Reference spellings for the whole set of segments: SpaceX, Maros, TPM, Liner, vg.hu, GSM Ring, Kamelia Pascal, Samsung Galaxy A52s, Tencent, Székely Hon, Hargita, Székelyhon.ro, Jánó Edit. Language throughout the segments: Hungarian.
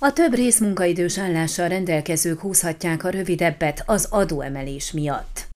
A több részmunkaidős állással rendelkezők húzhatják a rövidebbet az adóemelés miatt.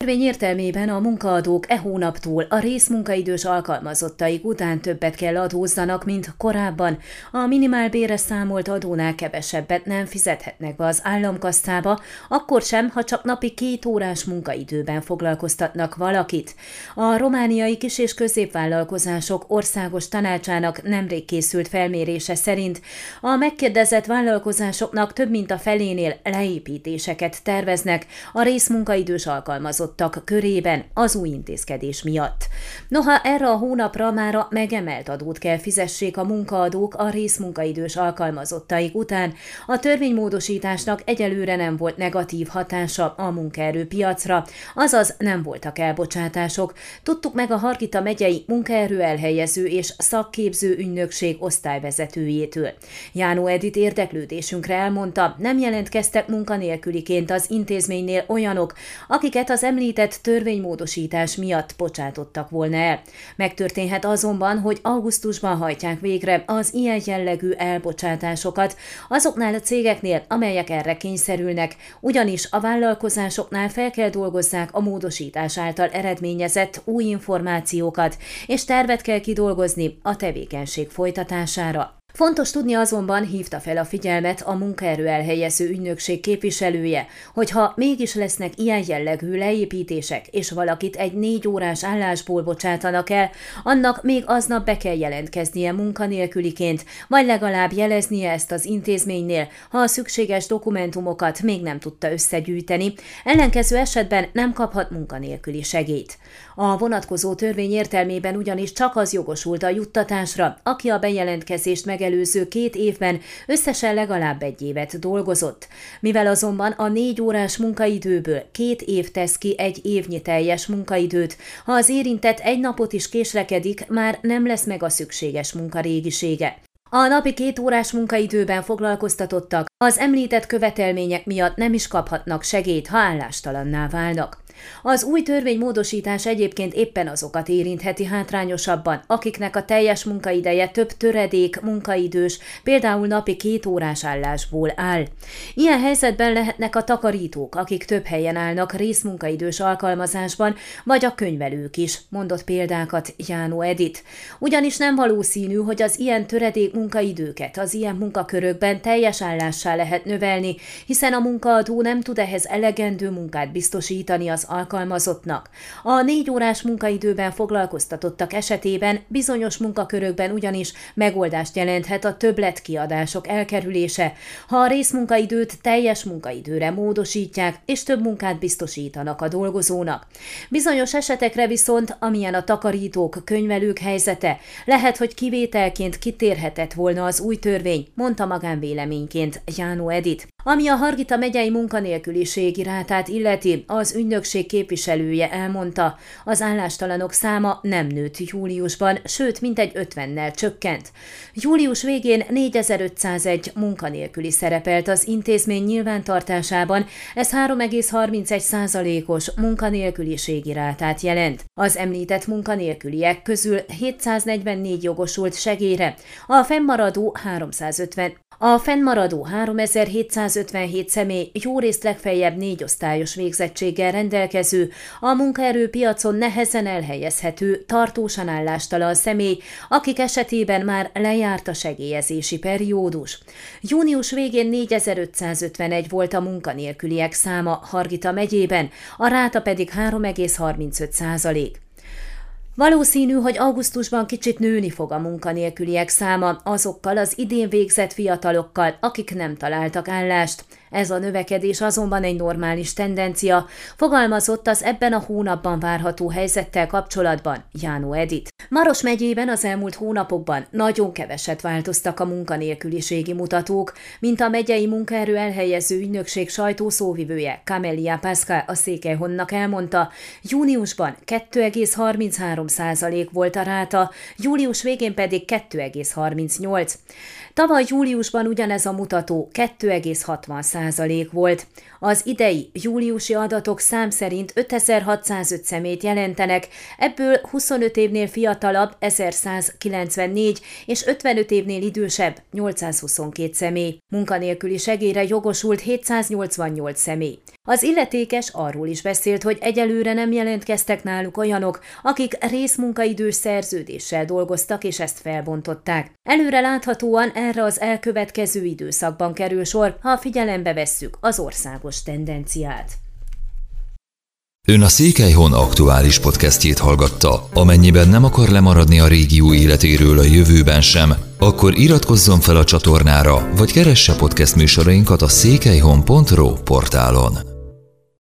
A törvény értelmében a munkaadók e hónaptól a részmunkaidős alkalmazottaik után többet kell adózzanak, mint korábban. A minimálbérre számolt adónál kevesebbet nem fizethetnek be az államkasszába, akkor sem, ha csak napi 2 órás munkaidőben foglalkoztatnak valakit. A romániai kis- és középvállalkozások országos tanácsának nemrég készült felmérése szerint a megkérdezett vállalkozásoknak több mint a felénél leépítéseket terveznek a részmunkaidős alkalmazottak körében az új intézkedés miatt. Noha erre a hónapra mára megemelt adót kell fizessék a munkaadók a részmunkaidős alkalmazottaik után, a törvénymódosításnak egyelőre nem volt negatív hatása a munkaerőpiacra, azaz nem voltak elbocsátások. Tudtuk meg a Hargita megyei munkaerő elhelyező és szakképző ügynökség osztályvezetőjétől. Jánó Edit érdeklődésünkre elmondta, nem jelentkeztek munkanélküliként az intézménynél olyanok, akiket az említett törvénymódosítás miatt bocsátottak volna el. Megtörténhet azonban, hogy augusztusban hajtják végre az ilyen jellegű elbocsátásokat azoknál a cégeknél, amelyek erre kényszerülnek, ugyanis a vállalkozásoknál fel kell dolgozzák a módosítás által eredményezett új információkat, és tervet kell kidolgozni a tevékenység folytatására. Fontos tudni azonban, hívta fel a figyelmet a munkaerő elhelyező ügynökség képviselője, hogy ha mégis lesznek ilyen jellegű leépítések, és valakit egy 4 órás állásból bocsátanak el, annak még aznap be kell jelentkeznie munkanélküliként, vagy legalább jeleznie ezt az intézménynél, ha a szükséges dokumentumokat még nem tudta összegyűjteni, ellenkező esetben nem kaphat munkanélküli segélyt. A vonatkozó törvény értelmében ugyanis csak az jogosult a juttatásra, aki a bejelentkezést megelőző 2 évben összesen legalább 1 évet dolgozott. Mivel azonban a 4 órás munkaidőből 2 év tesz ki 1 évnyi teljes munkaidőt, ha az érintett 1 napot is késlekedik, már nem lesz meg a szükséges munkarégisége. A napi 2 órás munkaidőben foglalkoztatottak az említett követelmények miatt nem is kaphatnak segélyt, ha állástalanná válnak. Az új törvénymódosítás egyébként éppen azokat érintheti hátrányosabban, akiknek a teljes munkaideje több töredék munkaidős, például napi 2 órás állásból áll. Ilyen helyzetben lehetnek a takarítók, akik több helyen állnak részmunkaidős alkalmazásban, vagy a könyvelők is, mondott példákat Jánó Edit. Ugyanis nem valószínű, hogy az ilyen töredék munkaidőket az ilyen munkakörökben teljes állássá lehet növelni, hiszen a munkaadó nem tud ehhez elegendő munkát biztosítani az alkalmazottnak. A 4 órás munkaidőben foglalkoztatottak esetében bizonyos munkakörökben ugyanis megoldást jelenthet a többletkiadások elkerülése, ha a részmunkaidőt teljes munkaidőre módosítják, és több munkát biztosítanak a dolgozónak. Bizonyos esetekre viszont, amilyen a takarítók, könyvelők helyzete, lehet, hogy kivételként kitérhetett volna az új törvény, mondta magánvéleményként Jánó Edit. Ami a Hargita megyei munkanélküliségi rátát illeti, az ügynökség képviselője elmondta, az állástalanok száma nem nőtt júliusban, sőt mintegy 50-nel csökkent. Július végén 4501 munkanélküli szerepelt az intézmény nyilvántartásában, ez 3,31%-os munkanélküliségi rátát jelent. Az említett munkanélküliek közül 744 jogosult segélyre, a fennmaradó 3757 személy jórészt legfeljebb 4 osztályos végzettséggel rendelkező, a munkaerőpiacon nehezen elhelyezhető, tartósan állástalan személy, akik esetében már lejárt a segélyezési periódus. Június végén 4551 volt a munkanélküliek száma Hargita megyében, a ráta pedig 3,35%. Valószínű, hogy augusztusban kicsit nőni fog a munkanélküliek száma azokkal az idén végzett fiatalokkal, akik nem találtak állást. Ez a növekedés azonban egy normális tendencia, fogalmazott az ebben a hónapban várható helyzettel kapcsolatban Jánó Edit. Maros megyében az elmúlt hónapokban nagyon keveset változtak a munkanélküliségi mutatók, mint a megyei munkaerő elhelyező ügynökség sajtószóvivője, Kamelia Pascal a Székely Honnak elmondta, júniusban 2,33 3% volt a ráta, július végén pedig 2,38. Tavaly júliusban ugyanez a mutató 2,60% volt. Az idei júliusi adatok szám szerint 5605 személyt jelentenek, ebből 25 évnél fiatalabb 1194 és 55 évnél idősebb 822 személy. Munkanélküli segélyre jogosult 788 személy. Az illetékes arról is beszélt, hogy egyelőre nem jelentkeztek náluk olyanok, akik részmunkaidős szerződéssel dolgoztak és ezt felbontották. Előre láthatóan erre az elkövetkező időszakban kerül sor, ha figyelembe vesszük az országos tendenciát. Ön a Székely Hon aktuális podcastjét hallgatta. Amennyiben nem akar lemaradni a régió életéről a jövőben sem, akkor iratkozzon fel a csatornára, vagy keresse podcast műsorainkat a székelyhon.ro portálon.